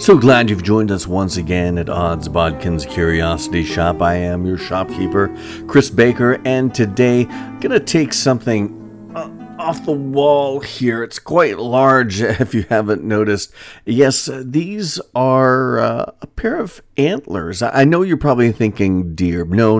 So glad you've joined us once again at Odds Bodkins Curiosity Shoppe. I am your shopkeeper, Chris Baker, and today I'm going to take something off the wall here. It's quite large, if you haven't noticed. Yes, these are a pair of antlers. I know you're probably thinking deer. No,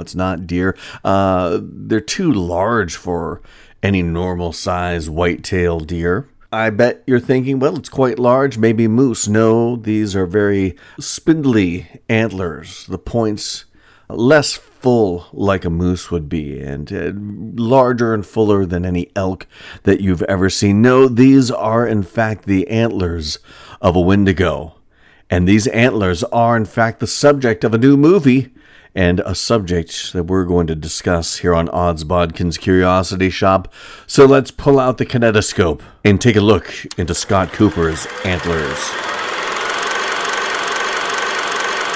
it's not deer. They're too large for any normal size white-tailed deer. I bet you're thinking, well, it's quite large, maybe moose. No, these are very spindly antlers. The points less full like a moose would be, and larger and fuller than any elk that you've ever seen. No, these are in fact the antlers of a Wendigo. And these antlers are in fact the subject of a new movie, and a subject that we're going to discuss here on Odds Bodkins Curiosity Shoppe. So let's pull out the kinetoscope and take a look into Scott Cooper's Antlers.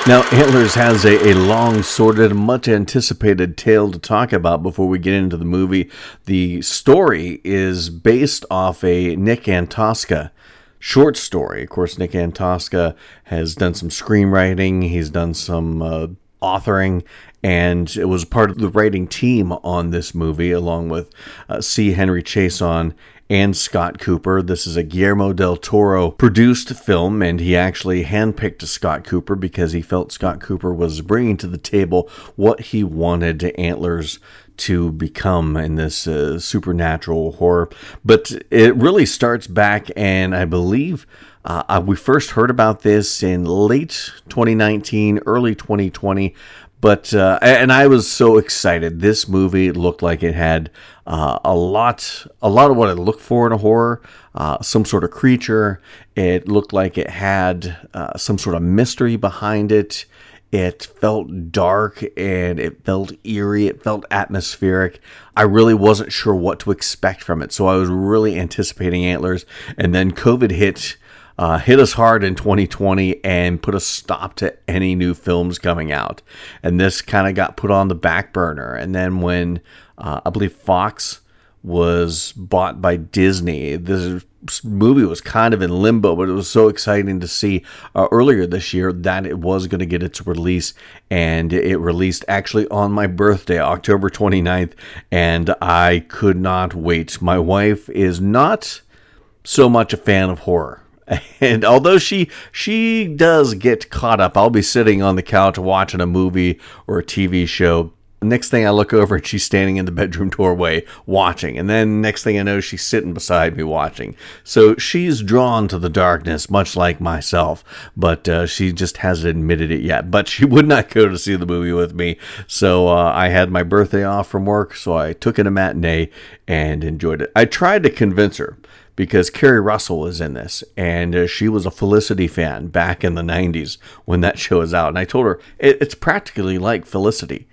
Now, Antlers has a long, sordid, much-anticipated tale to talk about before we get into the movie. The story is based off a Nick Antosca short story. Of course, Nick Antosca has done some screenwriting. He's done some authoring, and it was part of the writing team on this movie, along with C. Henry Chason and Scott Cooper. This is a Guillermo del Toro produced film, and he actually handpicked Scott Cooper because he felt Scott Cooper was bringing to the table what he wanted Antlers to become in this supernatural horror. But it really starts back, and I believe we first heard about this in late 2019, early 2020. But and I was so excited. This movie looked like it had a lot of what I look for in a horror. Some sort of creature. It looked like it had some sort of mystery behind it. It felt dark, and it felt eerie, it felt atmospheric. I really wasn't sure what to expect from it, so I was really anticipating Antlers, and then COVID hit us hard in 2020 and put a stop to any new films coming out. And this kind of got put on the back burner, and then when I believe Fox was bought by Disney, this movie was kind of in limbo, but it was so exciting to see earlier this year that it was going to get its release, and it released actually on my birthday, October 29th, and I could not wait. My wife is not so much a fan of horror, and although she does get caught up, I'll be sitting on the couch watching a movie or a TV show. Next thing I look over, and she's standing in the bedroom doorway watching. And then next thing I know, she's sitting beside me watching. So she's drawn to the darkness, much like myself. But she just hasn't admitted it yet. But she would not go to see the movie with me. So I had my birthday off from work, so I took in a matinee and enjoyed it. I tried to convince her, because Keri Russell was in this, and she was a Felicity fan back in the 90s when that show was out. And I told her, it's practically like Felicity.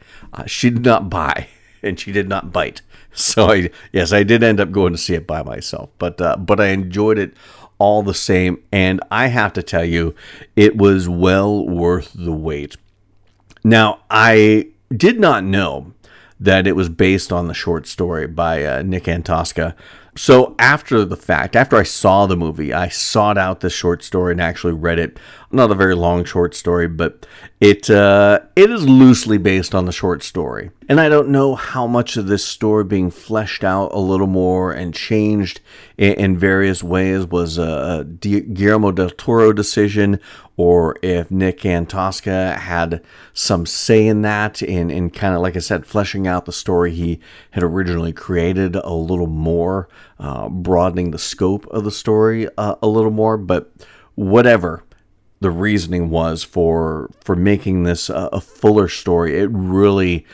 She did not buy, and she did not bite. So, I did end up going to see it by myself, but I enjoyed it all the same. And I have to tell you, it was well worth the wait. Now, I did not know that it was based on the short story by Nick Antosca. So after the fact, after I saw the movie, I sought out the short story and actually read it. Not a very long short story, but it is loosely based on the short story. And I don't know how much of this story being fleshed out a little more and changed in various ways was a Guillermo del Toro decision, or if Nick Antosca had some say in that, in kind of, like I said, fleshing out the story he had originally created a little more, broadening the scope of the story a little more. But whatever the reasoning was for making this a fuller story, it really,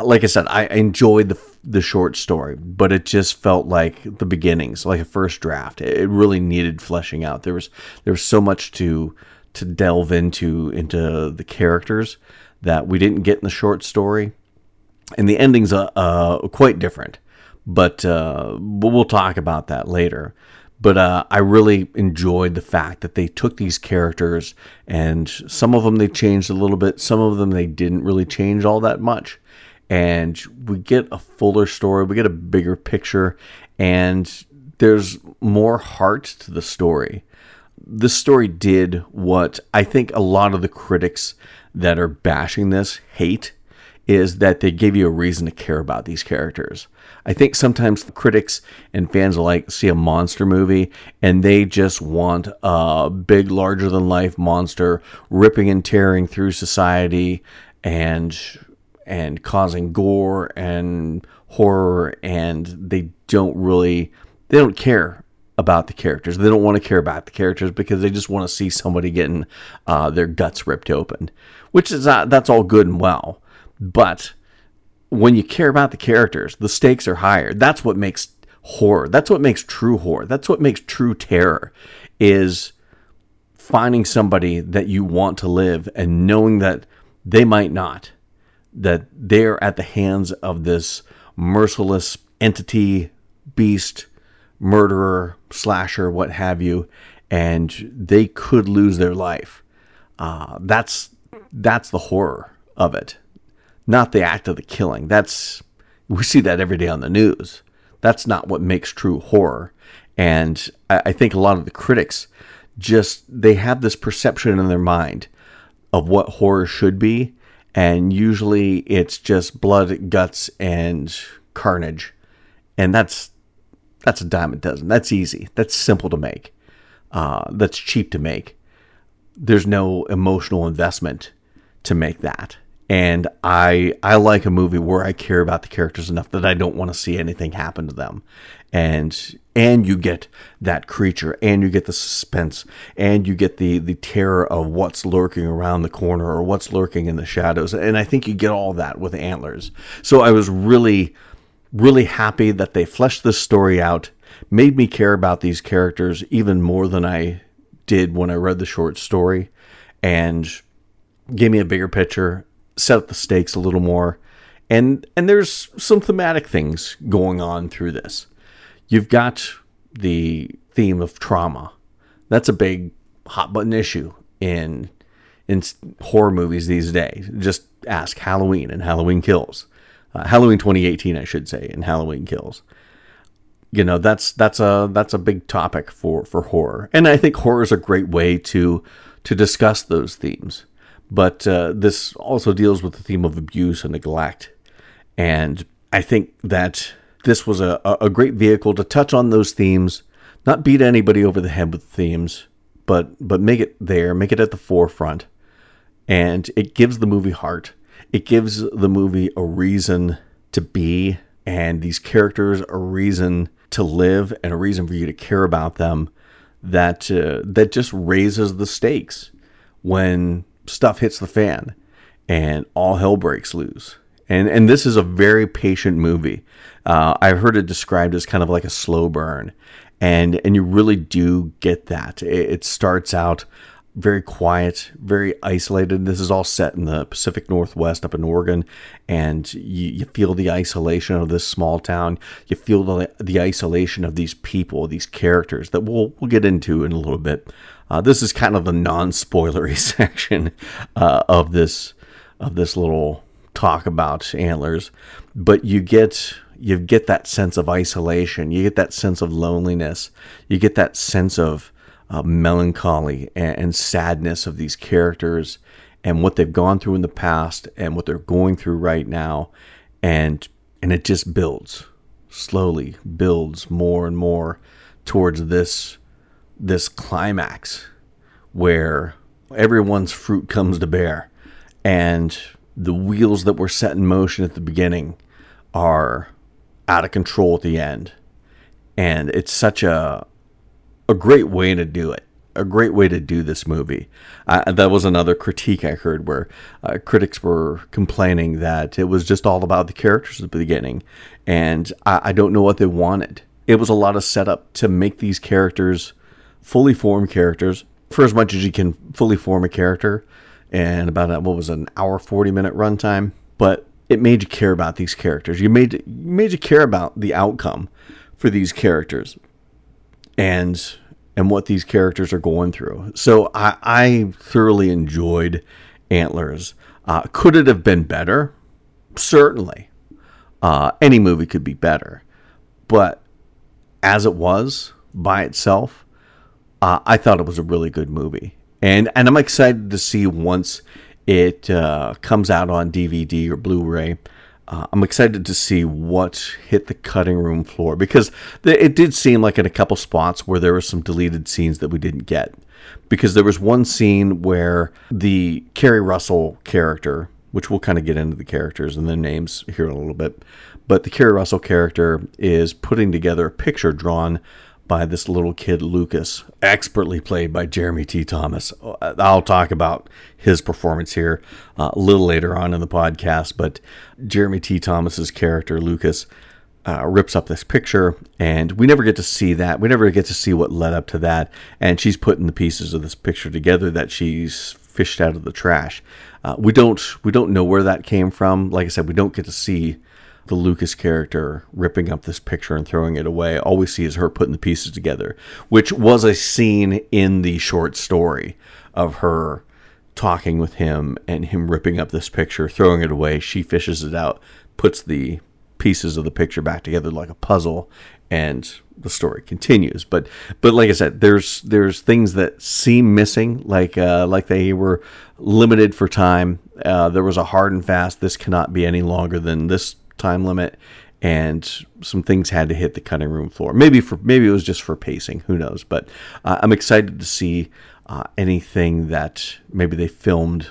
like I said, I enjoyed the short story, but it just felt like the beginnings, like a first draft. It really needed fleshing out. There was so much to delve into the characters that we didn't get in the short story. And the endings are quite different. But we'll talk about that later. But I really enjoyed the fact that they took these characters, and some of them they changed a little bit. Some of them they didn't really change all that much. And we get a fuller story. We get a bigger picture. And there's more heart to the story. This story did what I think a lot of the critics that are bashing this hate, is that they give you a reason to care about these characters. I think sometimes the critics and fans alike see a monster movie and they just want a big, larger-than-life monster ripping and tearing through society and causing gore and horror, and they don't care about the characters. They don't want to care about the characters because they just want to see somebody getting their guts ripped open, which is not, that's all good and well. But when you care about the characters, the stakes are higher. That's what makes horror. That's what makes true horror. That's what makes true terror, is finding somebody that you want to live and knowing that they might not, that they're at the hands of this merciless entity, beast, murderer, slasher, what have you, and they could lose their life. That's the horror of it. Not the act of the killing. We see that every day on the news. That's not what makes true horror. And I think a lot of the critics they have this perception in their mind of what horror should be. And usually it's just blood, guts, and carnage. And that's a dime a dozen. That's easy. That's simple to make. That's cheap to make. There's no emotional investment to make that. And I like a movie where I care about the characters enough that I don't want to see anything happen to them. And you get that creature, and you get the suspense, and you get the terror of what's lurking around the corner or what's lurking in the shadows. And I think you get all that with Antlers. So I was really, really happy that they fleshed this story out, made me care about these characters even more than I did when I read the short story, and gave me a bigger picture, set up the stakes a little more, and there's some thematic things going on through this. You've got the theme of trauma. That's a big hot button issue in horror movies these days. Just ask Halloween and Halloween Kills. Halloween 2018, I should say, and Halloween Kills. You know, that's a big topic for horror. And I think horror is a great way to discuss those themes. But this also deals with the theme of abuse and neglect. And I think that this was a great vehicle to touch on those themes, not beat anybody over the head with themes, but make it there, make it at the forefront. And it gives the movie heart. It gives the movie a reason to be, and these characters a reason to live and a reason for you to care about them that just raises the stakes when stuff hits the fan and all hell breaks loose. And this is a very patient movie. I've heard it described as kind of like a slow burn. And you really do get that. It starts out very quiet, very isolated. This is all set in the Pacific Northwest up in Oregon. And you feel the isolation of this small town. You feel the isolation of these people, these characters that we'll get into in a little bit. This is kind of the non-spoilery section of this little talk about Antlers, but you get that sense of isolation, you get that sense of loneliness, you get that sense of melancholy and sadness of these characters and what they've gone through in the past and what they're going through right now, and it just slowly builds more and more towards this climax where everyone's fruit comes to bear, and the wheels that were set in motion at the beginning are out of control at the end. And it's such a great way to do it, a great way to do this movie. That was another critique I heard, where critics were complaining that it was just all about the characters at the beginning, and I don't know what they wanted. It was a lot of setup to make these characters fully formed characters, for as much as you can fully form a character, and about an hour 40-minute runtime. But it made you care about these characters. It made you care about the outcome for these characters and what these characters are going through. So I thoroughly enjoyed Antlers. Could it have been better? Certainly. Any movie could be better. But as it was by itself, I thought it was a really good movie. And I'm excited to see once it comes out on DVD or Blu-ray. I'm excited to see what hit the cutting room floor, because it did seem like in a couple spots where there were some deleted scenes that we didn't get, because there was one scene where the Keri Russell character, which we'll kind of get into the characters and their names here in a little bit, but the Keri Russell character is putting together a picture drawn by this little kid, Lucas, expertly played by Jeremy T. Thomas. I'll talk about his performance here a little later on in the podcast, but Jeremy T. Thomas's character, Lucas, rips up this picture, and we never get to see that. We never get to see what led up to that, and she's putting the pieces of this picture together that she's fished out of the trash. We don't know where that came from. Like I said, we don't get to see the Lucas character ripping up this picture and throwing it away. All we see is her putting the pieces together, which was a scene in the short story of her talking with him and him ripping up this picture, throwing it away. She fishes it out, puts the pieces of the picture back together like a puzzle, and the story continues. But like I said, there's things that seem missing, like they were limited for time. There was a hard and fast, this cannot be any longer than this time limit, and some things had to hit the cutting room floor. Maybe it was just for pacing, who knows, but I'm excited to see anything that maybe they filmed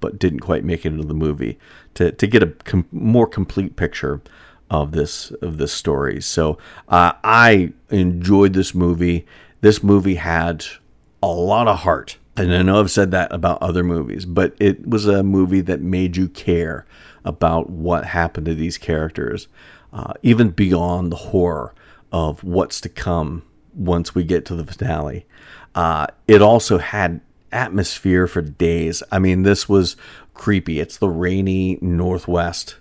but didn't quite make it into the movie to get a more complete picture of this story. So I enjoyed this movie. This movie had a lot of heart, and I know I've said that about other movies, but it was a movie that made you care about what happened to these characters, even beyond the horror of what's to come once we get to the finale. It also had atmosphere for days. I mean, this was creepy. It's the rainy northwest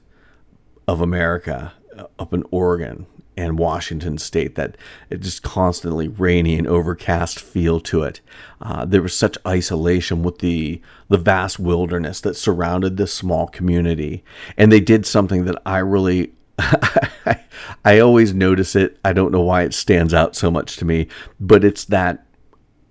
of America, up in Oregon and Washington State, that it just constantly rainy and overcast feel to it. There was such isolation with the vast wilderness that surrounded this small community. And they did something that I really, I always notice it. I don't know why it stands out so much to me, but it's that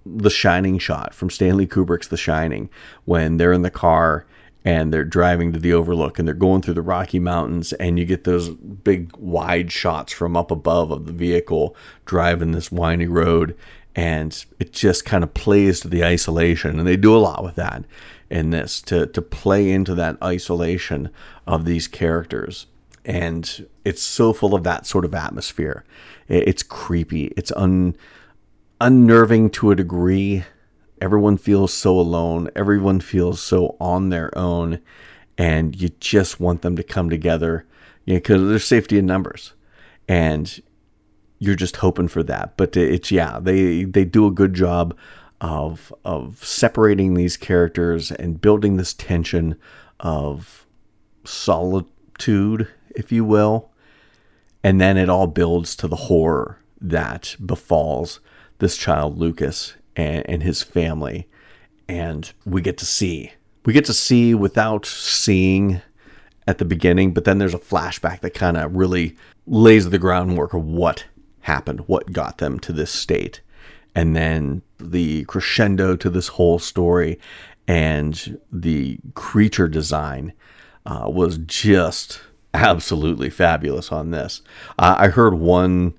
the Shining shot from Stanley Kubrick's The Shining, when they're in the car and they're driving to the overlook and they're going through the Rocky Mountains, and you get those big wide shots from up above of the vehicle driving this windy road, and it just kind of plays to the isolation. And they do a lot with that in this to play into that isolation of these characters. And it's so full of that sort of atmosphere. It's creepy. It's unnerving to a degree. Everyone feels so alone. Everyone feels so on their own, and you just want them to come together, because there's safety in numbers, and you're just hoping for that. But it's, they do a good job of separating these characters and building this tension of solitude, if you will. And then it all builds to the horror that befalls this child, Lucas, and his family. And we get to see without seeing at the beginning, but then there's a flashback that kind of really lays the groundwork of what happened, what got them to this state, and then the crescendo to this whole story. And the creature design was just absolutely fabulous on this. I heard one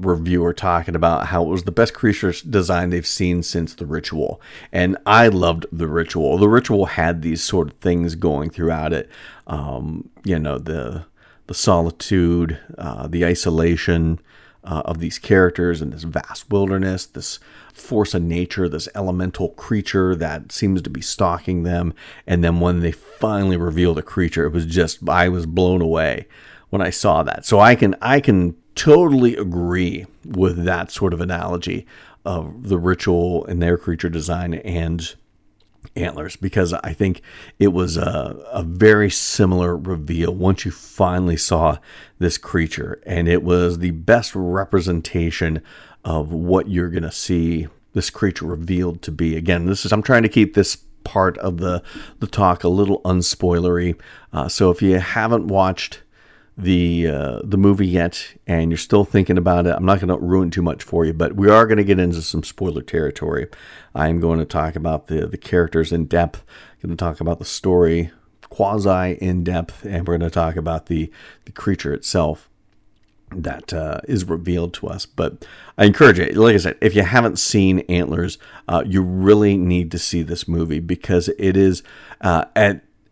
reviewer talking about how it was the best creature design they've seen since The Ritual. And I loved The Ritual. The Ritual had these sort of things going throughout it. The solitude, the isolation of these characters in this vast wilderness, this force of nature, this elemental creature that seems to be stalking them. And then when they finally reveal the creature, it was just, I was blown away when I saw that. So I can totally agree with that sort of analogy of The Ritual and their creature design and Antlers, because I think it was a very similar reveal once you finally saw this creature, and it was the best representation of what you're going to see this creature revealed to be. Again, this is, I'm trying to keep this part of the talk a little unspoilery, so if you haven't watched the movie yet and you're still thinking about it, I'm not going to ruin too much for you, but we are going to get into some spoiler territory. I'm going to talk about the characters in depth. I'm going to talk about the story quasi in depth, and we're going to talk about the creature itself that is revealed to us. But I encourage you, like I said, if you haven't seen Antlers, you really need to see this movie, because it is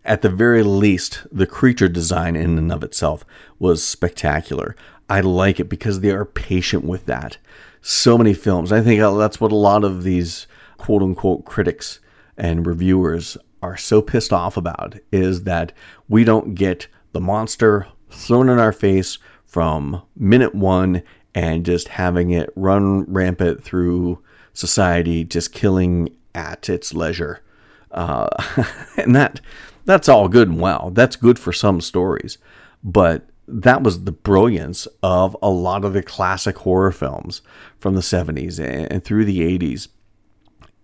at the very least, the creature design in and of itself was spectacular. I like it because they are patient with that. So many films, I think that's what a lot of these quote-unquote critics and reviewers are so pissed off about, is that we don't get the monster thrown in our face from minute one and just having it run rampant through society, just killing at its leisure. And that's all good and well. That's good for some stories. But that was the brilliance of a lot of the classic horror films from the 70s and through the 80s.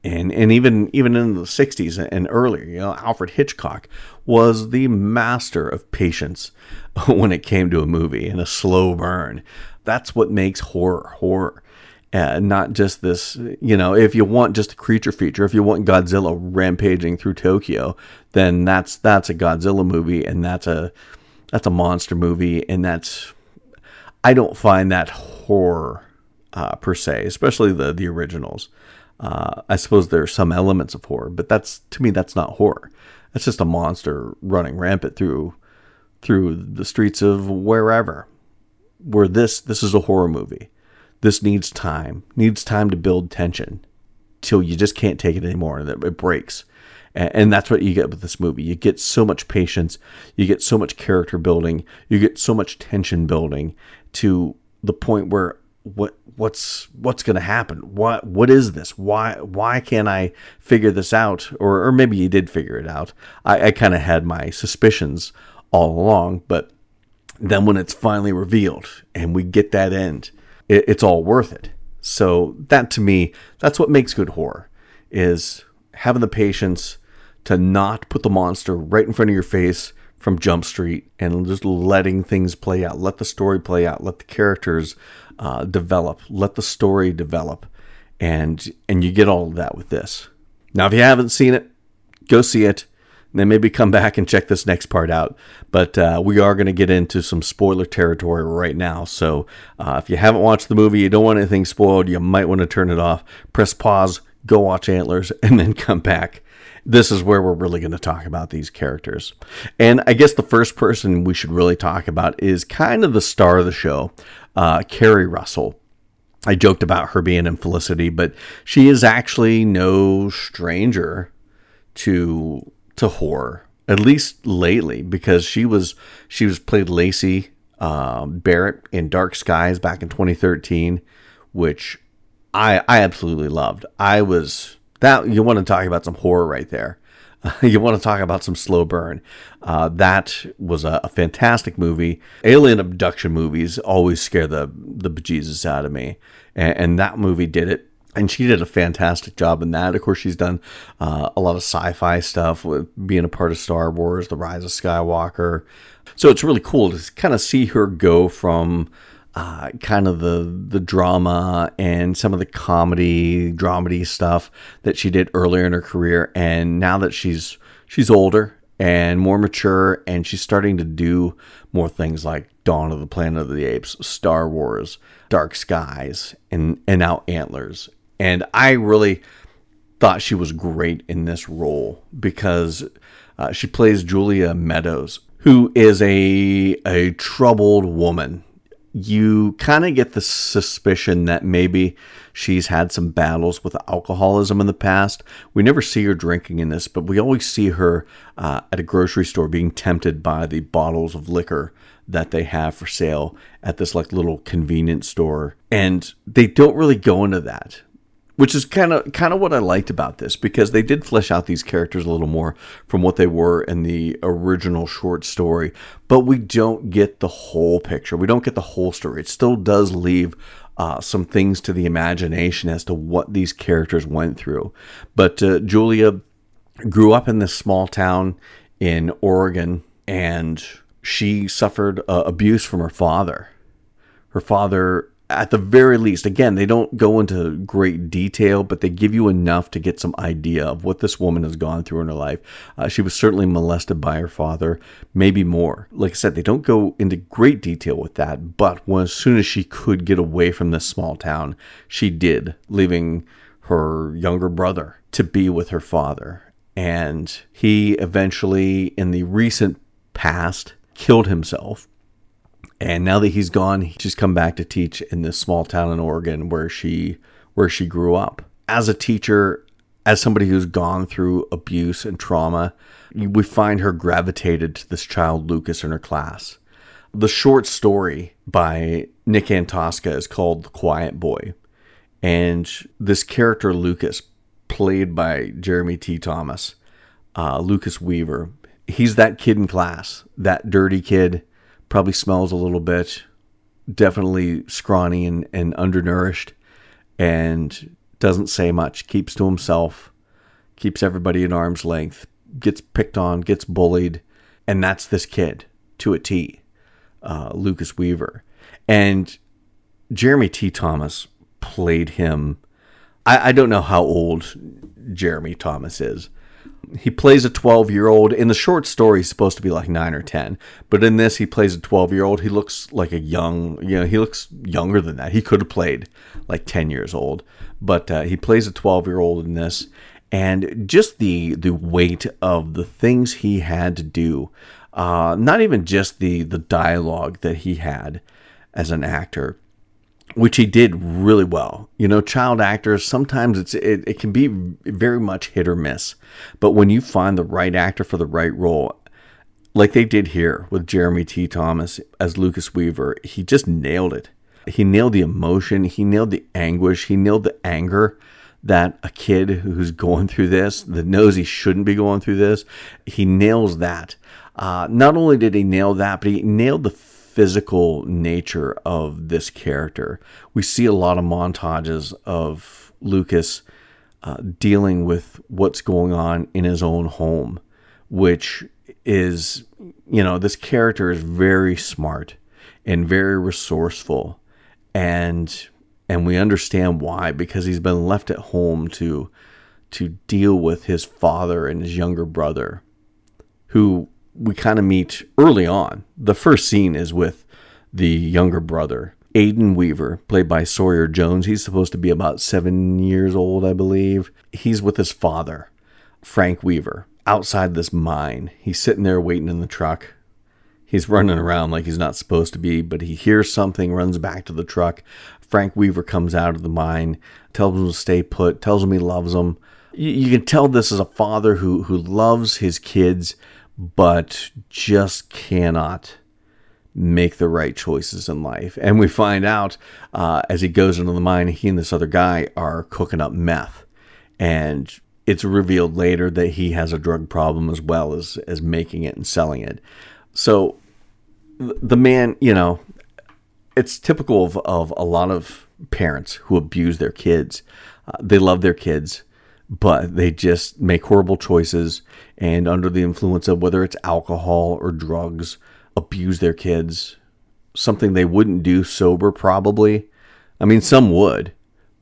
And even in the 60s and earlier, you know, Alfred Hitchcock was the master of patience when it came to a movie and a slow burn. That's what makes horror. Not just this, you know, if you want just a creature feature, if you want Godzilla rampaging through Tokyo, then that's a Godzilla movie, and that's a monster movie, and that's, I don't find that horror per se, especially the originals. I suppose there are some elements of horror, but to me that's not horror. That's just a monster running rampant through the streets of wherever. Where this is a horror movie. This needs time to build tension till you just can't take it anymore and it breaks. And that's what you get with this movie. You get so much patience, you get so much character building, you get so much tension building to the point where what's going to happen? What is this? Why can't I figure this out? Or maybe you did figure it out. I kind of had my suspicions all along, but then when it's finally revealed and we get that end, it's all worth it. So that, to me, that's what makes good horror, is having the patience to not put the monster right in front of your face from Jump Street and just letting things play out. Let the story play out. Let the characters develop. Let the story develop. And you get all of that with this. Now, if you haven't seen it, go see it. And then maybe come back and check this next part out. But we are going to get into some spoiler territory right now. So if you haven't watched the movie, you don't want anything spoiled, you might want to turn it off. Press pause, go watch Antlers, and then come back. This is where we're really going to talk about these characters. And I guess the first person we should really talk about is kind of the star of the show, Keri Russell. I joked about her being in Felicity, but she is actually no stranger to horror, at least lately, because she was played Lacey Barrett in Dark Skies back in 2013, which I absolutely loved. You want to talk about some horror right there. You want to talk about some slow burn. That was a fantastic movie. Alien abduction movies always scare the bejesus out of me, and that movie did it. And she did a fantastic job in that. Of course, she's done a lot of sci-fi stuff with being a part of Star Wars, The Rise of Skywalker. So it's really cool to kind of see her go from kind of the drama and some of the dramedy stuff that she did earlier in her career. And now that she's older and more mature, and she's starting to do more things like Dawn of the Planet of the Apes, Star Wars, Dark Skies, and now Antlers. And I really thought she was great in this role, because she plays Julia Meadows, who is a troubled woman. You kind of get the suspicion that maybe she's had some battles with alcoholism in the past. We never see her drinking in this, but we always see her at a grocery store being tempted by the bottles of liquor that they have for sale at this like little convenience store. And they don't really go into that. Which is kind of what I liked about this, because they did flesh out these characters a little more from what they were in the original short story, but we don't get the whole picture. We don't get the whole story. It still does leave some things to the imagination as to what these characters went through. But Julia grew up in this small town in Oregon, and she suffered abuse from her father. Her father, at the very least, again, they don't go into great detail, but they give you enough to get some idea of what this woman has gone through in her life. She was certainly molested by her father, maybe more. Like I said, they don't go into great detail with that, but as soon as she could get away from this small town, she did, leaving her younger brother to be with her father. And he eventually, in the recent past, killed himself. And now that he's gone, she's come back to teach in this small town in Oregon where she grew up. As a teacher, as somebody who's gone through abuse and trauma, we find her gravitated to this child, Lucas, in her class. The short story by Nick Antosca is called The Quiet Boy. And this character, Lucas, played by Jeremy T. Thomas, Lucas Weaver, he's that kid in class, that dirty kid. Probably smells a little bit, definitely scrawny and undernourished, and doesn't say much, keeps to himself, keeps everybody at arm's length, gets picked on, gets bullied, and that's this kid to a T, Lucas Weaver. And Jeremy T. Thomas played him. I don't know how old Jeremy Thomas is. He plays a 12-year-old. In the short story, he's supposed to be like 9 or 10. But in this, he plays a 12-year-old. He looks like he looks younger than that. He could have played like 10 years old. But he plays a 12-year-old in this. And just the weight of the things he had to do, not even just the dialogue that he had as an actor, which he did really well. You know, child actors, sometimes it can be very much hit or miss. But when you find the right actor for the right role, like they did here with Jeremy T. Thomas as Lucas Weaver, he just nailed it. He nailed the emotion. He nailed the anguish. He nailed the anger that a kid who's going through this, that knows he shouldn't be going through this, he nails that. Not only did he nail that, but he nailed the physical nature of this character. We see a lot of montages of Lucas dealing with what's going on in his own home, which is, you know, this character is very smart and very resourceful, and we understand why, because he's been left at home to deal with his father and his younger brother, who we kind of meet early on. The first scene is with the younger brother, Aiden Weaver, played by Sawyer Jones. He's supposed to be about 7 years old, I believe. He's with his father, Frank Weaver, outside this mine. He's sitting there waiting in the truck. He's running around like he's not supposed to be, but he hears something, runs back to the truck. Frank Weaver comes out of the mine, tells him to stay put, tells him he loves him. You can tell this is a father who loves his kids, but just cannot make the right choices in life. And we find out as he goes into the mine, he and this other guy are cooking up meth. And it's revealed later that he has a drug problem as well as making it and selling it. So the man, you know, it's typical of a lot of parents who abuse their kids. They love their kids, but they just make horrible choices, and under the influence of whether it's alcohol or drugs, abuse their kids. Something they wouldn't do sober, probably. I mean, some would,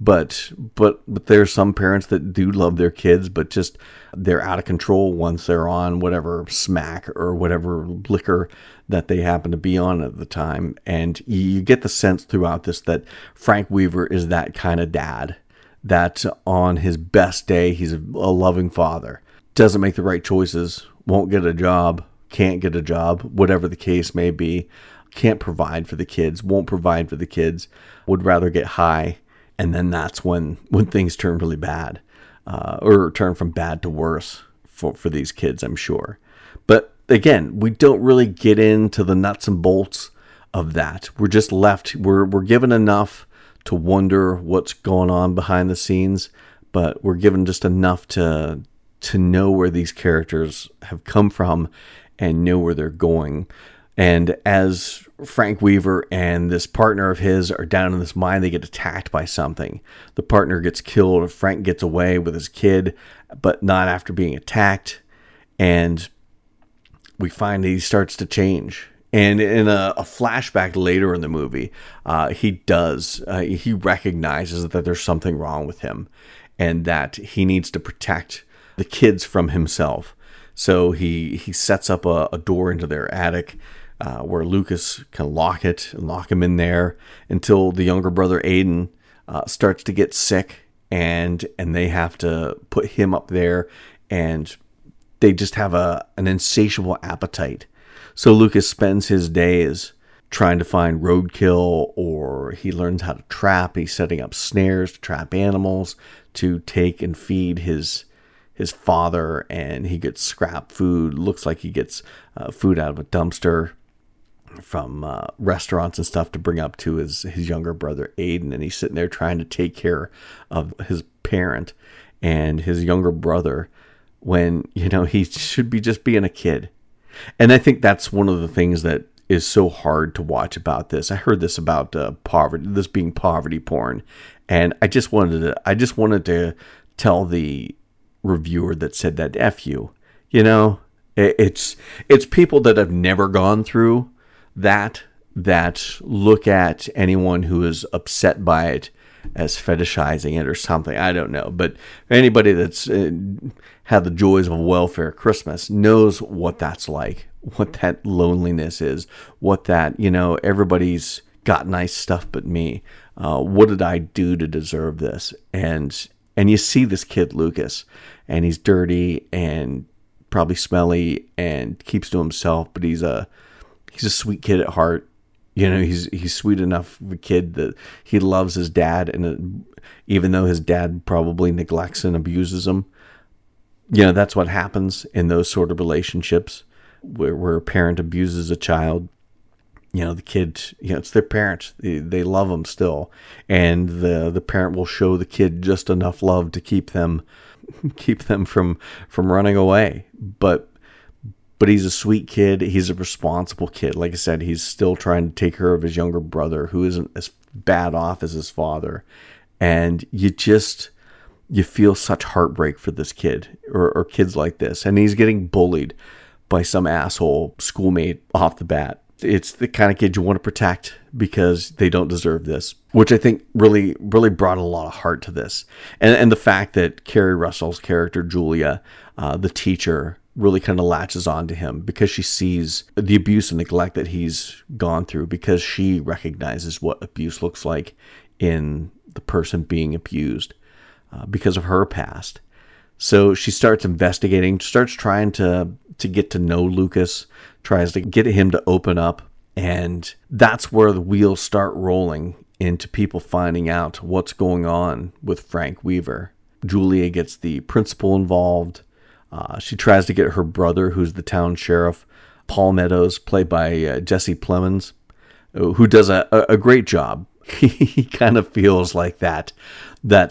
but there are some parents that do love their kids, but just they're out of control once they're on whatever smack or whatever liquor that they happen to be on at the time. And you get the sense throughout this that Frank Weaver is that kind of dad. That on his best day, he's a loving father, doesn't make the right choices, won't get a job, can't get a job, whatever the case may be, can't provide for the kids, won't provide for the kids, would rather get high. And then that's when things turn really bad, or turn from bad to worse for these kids, I'm sure. But again, we don't really get into the nuts and bolts of that. We're just left, we're given enough to wonder what's going on behind the scenes, but we're given just enough to know where these characters have come from and know where they're going. And as Frank Weaver and this partner of his are down in this mine, they get attacked by something. The partner gets killed. Frank gets away with his kid, but not after being attacked. And we find that he starts to change. And in a flashback later in the movie, he recognizes that there's something wrong with him and that he needs to protect the kids from himself. So he sets up a door into their attic where Lucas can lock it and lock him in there until the younger brother Aiden starts to get sick and they have to put him up there, and they just have an insatiable appetite. So Lucas spends his days trying to find roadkill, or he learns how to trap. He's setting up snares to trap animals to take and feed his father, and he gets scrap food. Looks like he gets food out of a dumpster from restaurants and stuff to bring up to his younger brother Aiden, and he's sitting there trying to take care of his parent and his younger brother when, you know, he should be just being a kid. And I think that's one of the things that is so hard to watch about this. I heard this about poverty, this being poverty porn, and I just wanted to tell the reviewer that said that, F you. You know, it's people that have never gone through that look at anyone who is upset by it as fetishizing it or something. I don't know, but anybody that's had the joys of a welfare Christmas knows what that's like, what that loneliness is, what that, you know, everybody's got nice stuff but me. What did I do to deserve this? And you see this kid, Lucas, and he's dirty and probably smelly and keeps to himself, but he's a sweet kid at heart. You know, he's sweet enough of a kid that he loves his dad, and even though his dad probably neglects and abuses him, you know, that's what happens in those sort of relationships where a parent abuses a child. You know, the kid, you know, it's their parents. They love them still. And the parent will show the kid just enough love to keep them from running away. But he's a sweet kid. He's a responsible kid. Like I said, he's still trying to take care of his younger brother, who isn't as bad off as his father. And you feel such heartbreak for this kid or kids like this. And he's getting bullied by some asshole schoolmate off the bat. It's the kind of kid you want to protect because they don't deserve this, which I think really, really brought a lot of heart to this. And the fact that Keri Russell's character, Julia, the teacher, really kind of latches on to him because she sees the abuse and neglect that he's gone through, because she recognizes what abuse looks like in the person being abused because of her past. So she starts investigating, starts trying to get to know Lucas, tries to get him to open up. And that's where the wheels start rolling into people finding out what's going on with Frank Weaver. Julia gets the principal involved. She tries to get her brother, who's the town sheriff, Paul Meadows, played by Jesse Plemons, who does a great job. He kind of feels like that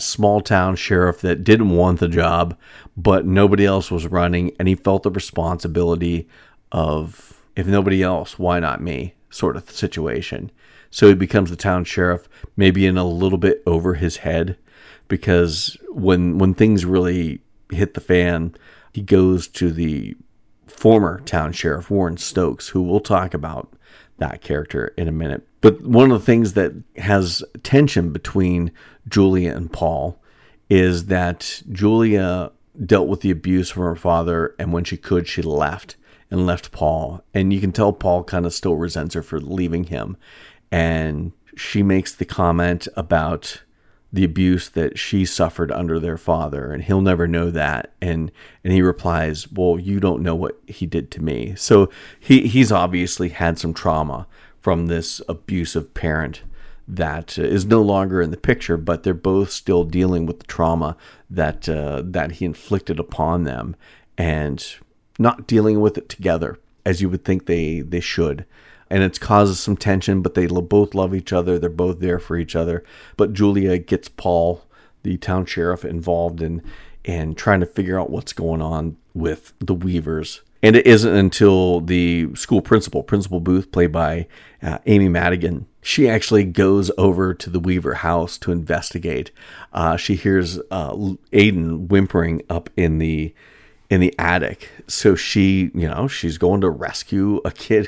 small town sheriff that didn't want the job, but nobody else was running, and he felt the responsibility of, if nobody else, why not me, sort of situation. So he becomes the town sheriff, maybe in a little bit over his head, because when things really hit the fan, he goes to the former town sheriff, Warren Stokes, who we'll talk about that character in a minute. But one of the things that has tension between Julia and Paul is that Julia dealt with the abuse from her father, and when she could, she left Paul. And you can tell Paul kind of still resents her for leaving him. And she makes the comment about the abuse that she suffered under their father, and he'll never know that. And he replies, well, you don't know what he did to me. So he's obviously had some trauma from this abusive parent that is no longer in the picture, but they're both still dealing with the trauma that he inflicted upon them and not dealing with it together as you would think they should. and it causes some tension, but they both love each other. They're both there for each other. But Julia gets Paul, the town sheriff, involved in trying to figure out what's going on with the Weavers. And it isn't until the school principal, Principal Booth, played by Amy Madigan, she actually goes over to the Weaver house to investigate. She hears Aiden whimpering up in the attic. So she, you know, she's going to rescue a kid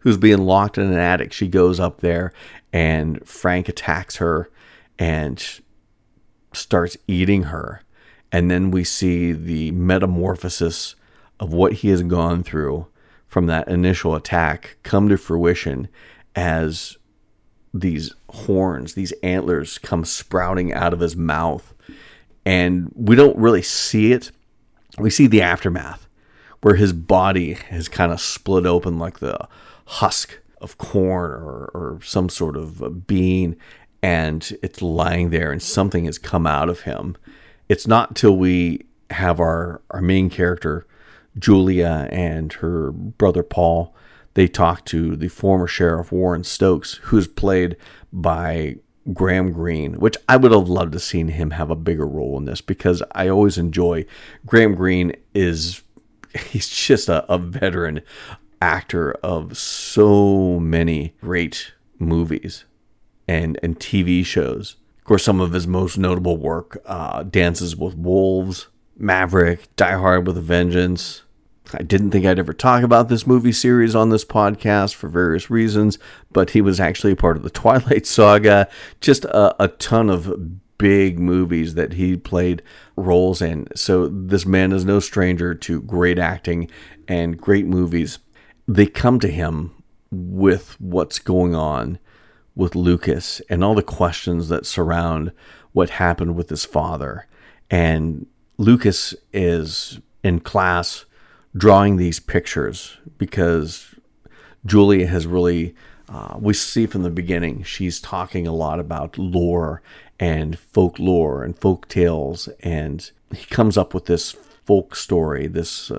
who's being locked in an attic. She goes up there and Frank attacks her and starts eating her. And then we see the metamorphosis of what he has gone through from that initial attack come to fruition as these horns, these antlers come sprouting out of his mouth. And we don't really see it. We see the aftermath where his body is kind of split open like the husk of corn or some sort of a bean, and it's lying there and something has come out of him. It's not till we have our main character, Julia, and her brother Paul, they talk to the former sheriff, Warren Stokes, who's played by Graham Greene, which I would have loved to have seen him have a bigger role in this, because I always enjoy Graham Greene. He's just a veteran actor of so many great movies and TV shows. Of course, some of his most notable work, Dances with Wolves, Maverick, Die Hard with a Vengeance. I didn't think I'd ever talk about this movie series on this podcast for various reasons, but he was actually part of the Twilight Saga. Just a ton of big movies that he played roles in. So this man is no stranger to great acting and great movies. They come to him with what's going on with Lucas and all the questions that surround what happened with his father. And Lucas is in class drawing these pictures because Julia has really, we see from the beginning, she's talking a lot about lore and folk tales. And he comes up with this folk story, this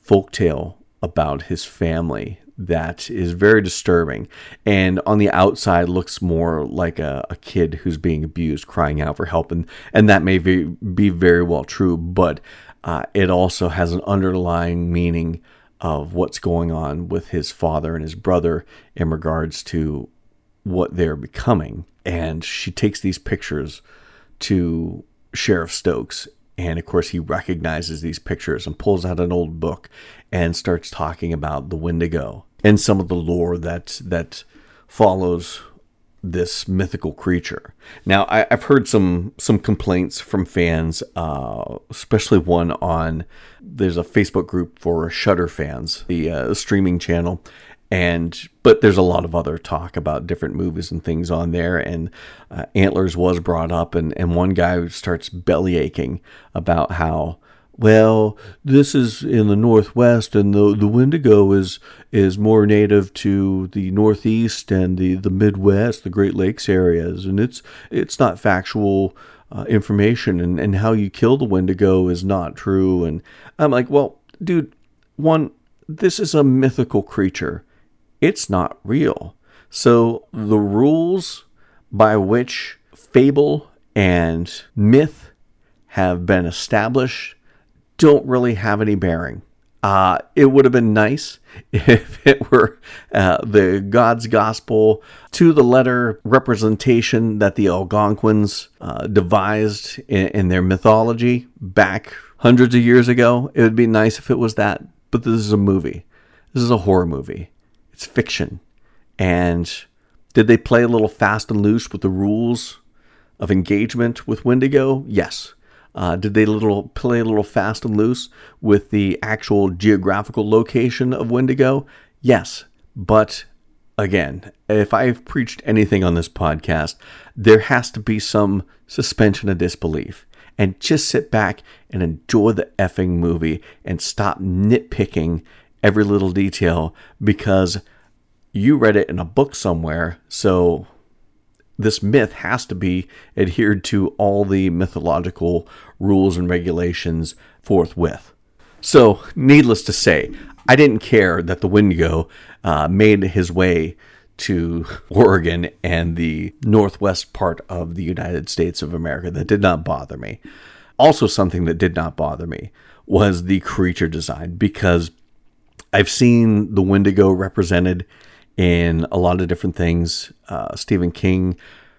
folk tale about his family that is very disturbing. And on the outside looks more like a kid who's being abused, crying out for help. And that may be very well true, but it also has an underlying meaning of what's going on with his father and his brother in regards to what they're becoming. And she takes these pictures to Sheriff Stokes. And of course, he recognizes these pictures and pulls out an old book and starts talking about the Wendigo and some of the lore that follows this mythical creature. Now, I've heard some complaints from fans, especially one on, there's a Facebook group for Shudder fans, the streaming channel, but there's a lot of other talk about different movies and things on there, and Antlers was brought up, and one guy starts bellyaching about how, well, this is in the Northwest, and the Wendigo is more native to the Northeast and the Midwest, the Great Lakes areas, and it's not factual information, and how you kill the Wendigo is not true. And I'm like, well, dude, one, this is a mythical creature. It's not real. So the rules by which fable and myth have been established don't really have any bearing. It would have been nice if it were the God's gospel to the letter representation that the Algonquins devised in their mythology back hundreds of years ago. It would be nice if it was that, but this is a movie. This is a horror movie. It's fiction. And did they play a little fast and loose with the rules of engagement with Wendigo? Yes. Did they play a little fast and loose with the actual geographical location of Wendigo? Yes. But again, if I've preached anything on this podcast, there has to be some suspension of disbelief. And just sit back and enjoy the effing movie and stop nitpicking every little detail, because you read it in a book somewhere, so this myth has to be adhered to all the mythological rules and regulations forthwith. So, needless to say, I didn't care that the Wendigo made his way to Oregon and the northwest part of the United States of America. That did not bother me. Also, something that did not bother me was the creature design, because I've seen the Wendigo represented in a lot of different things. Stephen King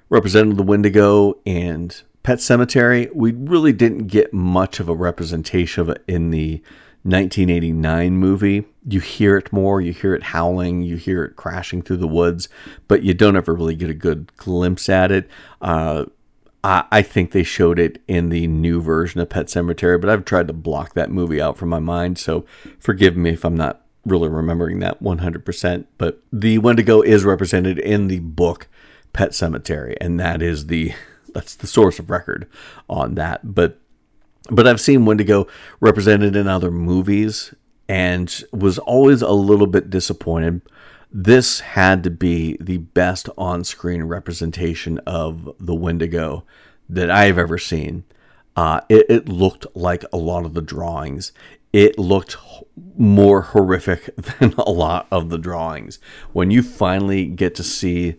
represented the Wendigo in Pet Sematary. We really didn't get much of a representation of it in the 1989 movie. You hear it more, you hear it howling, you hear it crashing through the woods, but you don't ever really get a good glimpse at it. I think they showed it in the new version of Pet Sematary, but I've tried to block that movie out from my mind, so forgive me if I'm not really remembering that 100%. But the Wendigo is represented in the book Pet Sematary, and that is that's the source of record on that. But I've seen Wendigo represented in other movies and was always a little bit disappointed. This had to be the best on-screen representation of the Wendigo that I've ever seen. It looked like a lot of the drawings. It looked more horrific than a lot of the drawings. When you finally get to see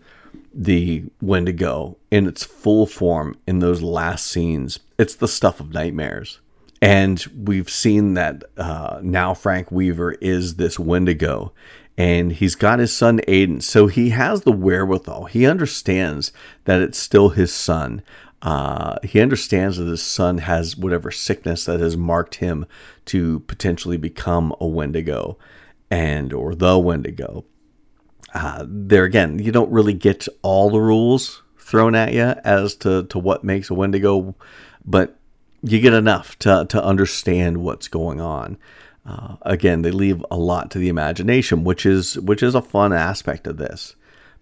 the Wendigo in its full form in those last scenes, it's the stuff of nightmares. And we've seen that now Frank Weaver is this Wendigo, and he's got his son Aiden, so he has the wherewithal. He understands that it's still his son. He understands that his son has whatever sickness that has marked him to potentially become a Wendigo or the Wendigo. There again, you don't really get all the rules thrown at you as to what makes a Wendigo, but you get enough to understand what's going on. Again, they leave a lot to the imagination, which is a fun aspect of this,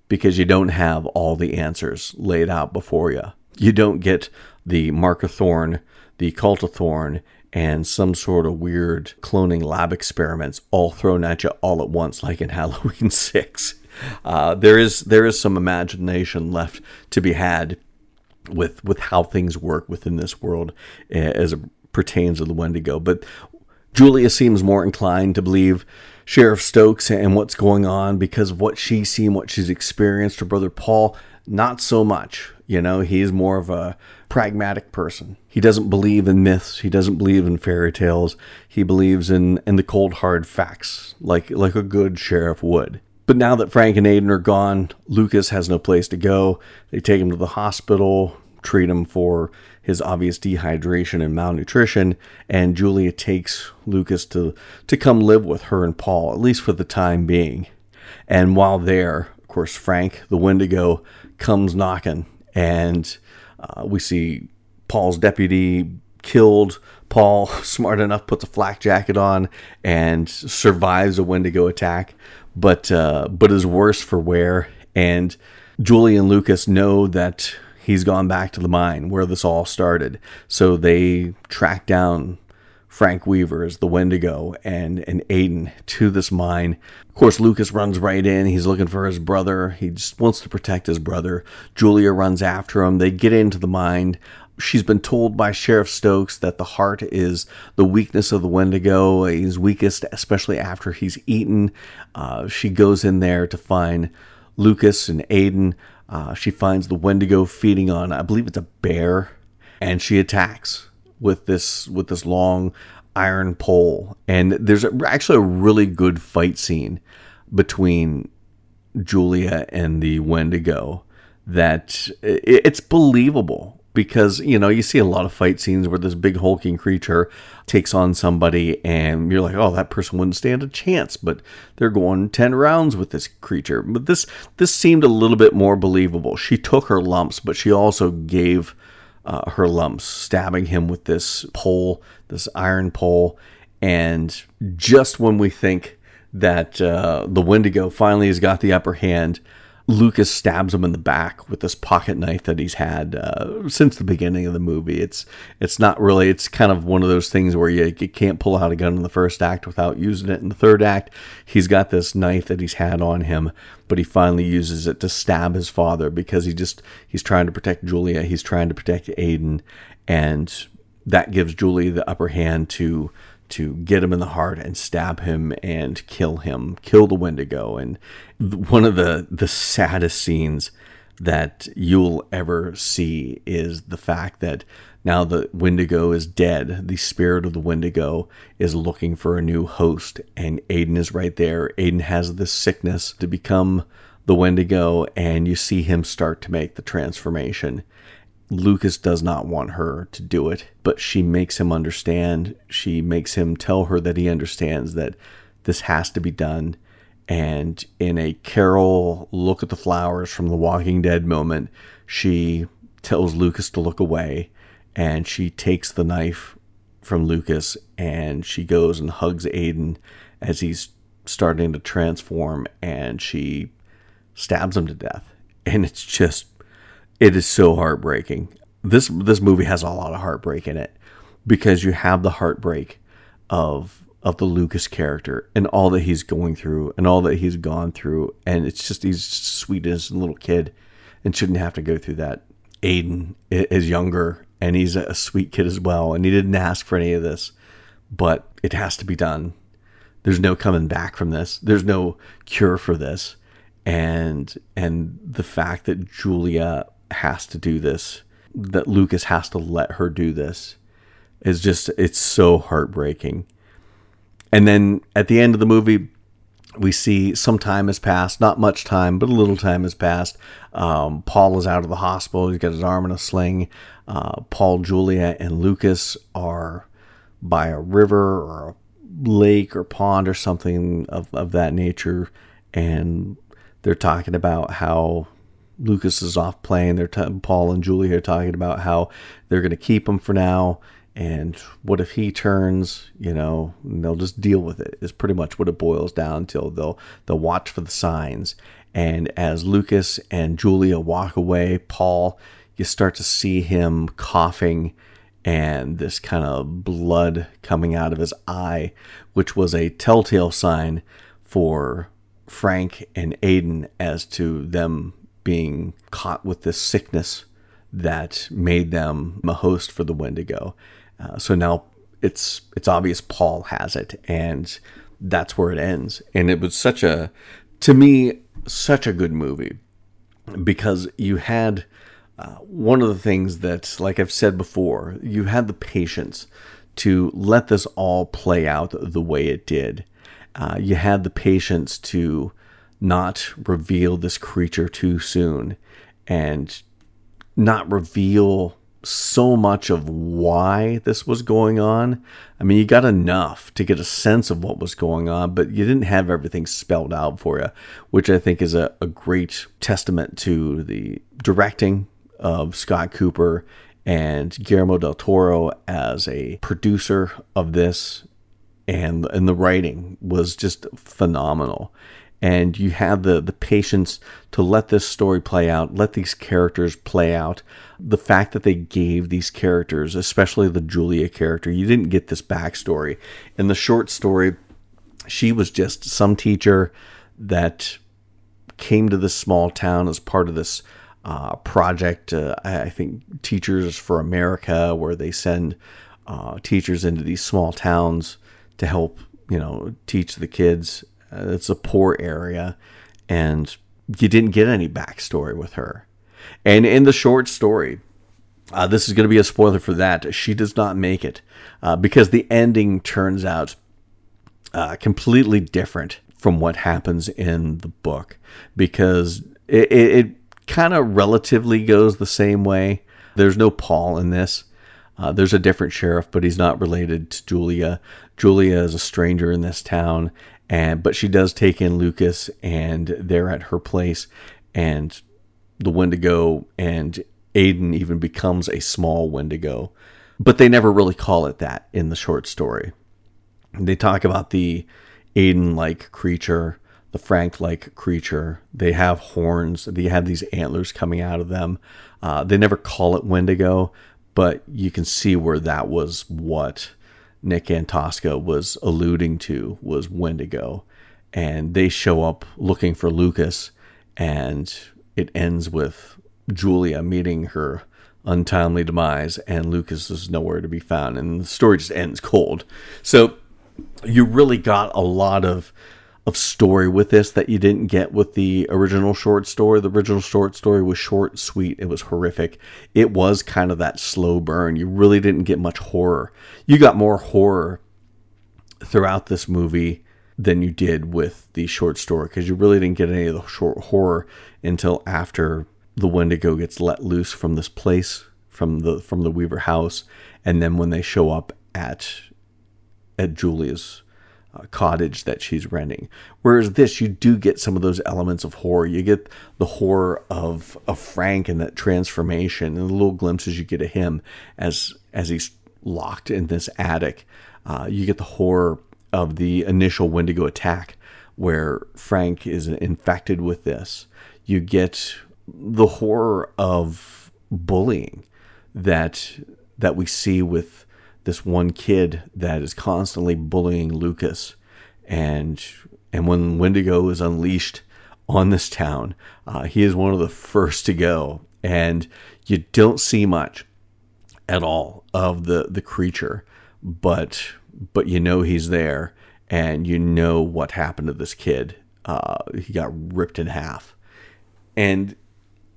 because you don't have all the answers laid out before you. You don't get the Mark of Thorn, the Cult of Thorn, and some sort of weird cloning lab experiments all thrown at you all at once, like in Halloween 6. There is some imagination left to be had with how things work within this world as it pertains to the Wendigo. But Julia seems more inclined to believe Sheriff Stokes and what's going on because of what she's seen, what she's experienced. Her brother Paul, not so much. You know, he's more of a pragmatic person. He doesn't believe in myths. He doesn't believe in fairy tales. He believes in the cold, hard facts, like a good sheriff would. But now that Frank and Aiden are gone, Lucas has no place to go. They take him to the hospital, treat him for his obvious dehydration and malnutrition, and Julia takes Lucas to come live with her and Paul, at least for the time being. And while there, of course, Frank, the Wendigo, comes knocking, and we see Paul's deputy killed. Paul, smart enough, puts a flak jacket on and survives a Wendigo attack, but is worse for wear. And Julie and Lucas know that he's gone back to the mine where this all started. So they track down Frank Weaver as the Wendigo and Aiden to this mine. Of course, Lucas runs right in. He's looking for his brother. He just wants to protect his brother. Julia runs after him. They get into the mine. She's been told by Sheriff Stokes that the heart is the weakness of the Wendigo. He's weakest, especially after he's eaten. She goes in there to find Lucas and Aiden. She finds the Wendigo feeding on, I believe it's a bear, and she attacks with this long iron pole. And there's actually a really good fight scene between Julia and the Wendigo that it's believable, because, you know, you see a lot of fight scenes where this big hulking creature takes on somebody and you're like, oh, that person wouldn't stand a chance, but they're going 10 rounds with this creature. But this seemed a little bit more believable. She took her lumps, but she also gave her lumps, stabbing him with this pole, this iron pole. And just when we think that the Wendigo finally has got the upper hand, Lucas stabs him in the back with this pocket knife that he's had since the beginning of the movie. It's not really, it's kind of one of those things where you can't pull out a gun in the first act without using it in the third act. He's got this knife that he's had on him, but he finally uses it to stab his father because he's trying to protect Julia. He's trying to protect Aiden, and that gives Julia the upper hand to to get him in the heart and stab him and kill the Wendigo. And one of the saddest scenes that you'll ever see is the fact that now the Wendigo is dead. The spirit of the Wendigo is looking for a new host, and Aiden is right there. Aiden has this sickness to become the Wendigo, and you see him start to make the transformation. Lucas does not want her to do it, but she makes him understand. She makes him tell her that he understands that this has to be done. And in a Carol look at the flowers from The Walking Dead moment, she tells Lucas to look away, and she takes the knife from Lucas and she goes and hugs Aiden as he's starting to transform, and she stabs him to death. And it's just... it is so heartbreaking. This movie has a lot of heartbreak in it, because you have the heartbreak of the Lucas character and all that he's going through and all that he's gone through. And it's just, he's sweet as a little kid and shouldn't have to go through that. Aiden is younger and he's a sweet kid as well, and he didn't ask for any of this, but it has to be done. There's no coming back from this. There's no cure for this. And the fact that Julia has to do this, that Lucas has to let her do this, is just, it's so heartbreaking. And then at the end of the movie, we see some time has passed, not much time, but a little time has passed. Paul is out of the hospital. He's got his arm in a sling. Paul, Julia, and Lucas are by a river or a lake or pond or something of that nature. And they're talking about how Lucas is off playing. Paul and Julie are talking about how they're going to keep him for now, and what if he turns, and they'll just deal with it, is pretty much what it boils down to. They'll watch for the signs. And as Lucas and Julia walk away, Paul, you start to see him coughing and this kind of blood coming out of his eye, which was a telltale sign for Frank and Aiden as to them being caught with this sickness that made them a host for the Wendigo. So now it's obvious Paul has it, and that's where it ends. And it was such a good movie, because you had one of the things that, like I've said before, you had the patience to let this all play out the way it did. You had the patience to not reveal this creature too soon, and not reveal so much of why this was going on. I mean, you got enough to get a sense of what was going on, but you didn't have everything spelled out for you, which I think is a great testament to the directing of Scott Cooper and Guillermo del Toro as a producer of this, and the writing was just phenomenal. And you have the patience to let this story play out, let these characters play out. The fact that they gave these characters, especially the Julia character, you didn't get this backstory. In the short story, she was just some teacher that came to this small town as part of this project, I think Teachers for America, where they send teachers into these small towns to help, teach the kids. It's a poor area, and you didn't get any backstory with her. And in the short story, this is going to be a spoiler for that, she does not make it, because the ending turns out completely different from what happens in the book, because it kind of relatively goes the same way. There's no Paul in this. There's a different sheriff, but he's not related to Julia. Julia is a stranger in this town, but she does take in Lucas, and they're at her place, and the Wendigo, and Aiden even becomes a small Wendigo. But they never really call it that in the short story. They talk about the Aiden-like creature, the Frank-like creature. They have horns. They have these antlers coming out of them. They never call it Wendigo, but you can see where that was what Nick Antosca was alluding to, was Wendigo. And they show up looking for Lucas, and it ends with Julia meeting her untimely demise, and Lucas is nowhere to be found, and the story just ends cold. So you really got a lot of story with this that you didn't get with the original short story. The original short story was short, sweet. It was horrific. It was kind of that slow burn. You really didn't get much horror. You got more horror throughout this movie than you did with the short story, because you really didn't get any of the short horror until after the Wendigo gets let loose from this place, from the Weaver house, and then when they show up at Julia's cottage that she's renting. Whereas this, you do get some of those elements of horror. You get the horror of Frank and that transformation, and the little glimpses you get of him as he's locked in this attic. You get the horror of the initial Wendigo attack, where Frank is infected with this. You get the horror of bullying that we see with this one kid that is constantly bullying Lucas, and when Wendigo is unleashed on this town, he is one of the first to go, and you don't see much at all of the creature, but you know he's there, and you know what happened to this kid. He got ripped in half. And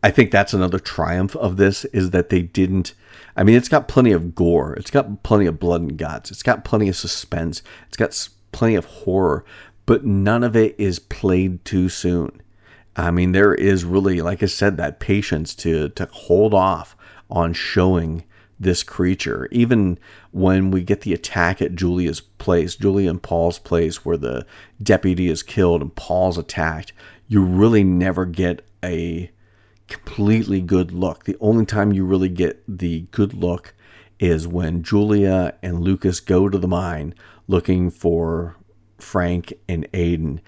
I think that's another triumph of this, is that they didn't... I mean, it's got plenty of gore. It's got plenty of blood and guts. It's got plenty of suspense. It's got plenty of horror. But none of it is played too soon. I mean, there is really, like I said, that patience to hold off on showing this creature. Even when we get the attack at Julia and Paul's place, where the deputy is killed and Paul's attacked, you really never get a completely good look. The only time you really get the good look is when Julia and Lucas go to the mine looking for Frank and Aiden,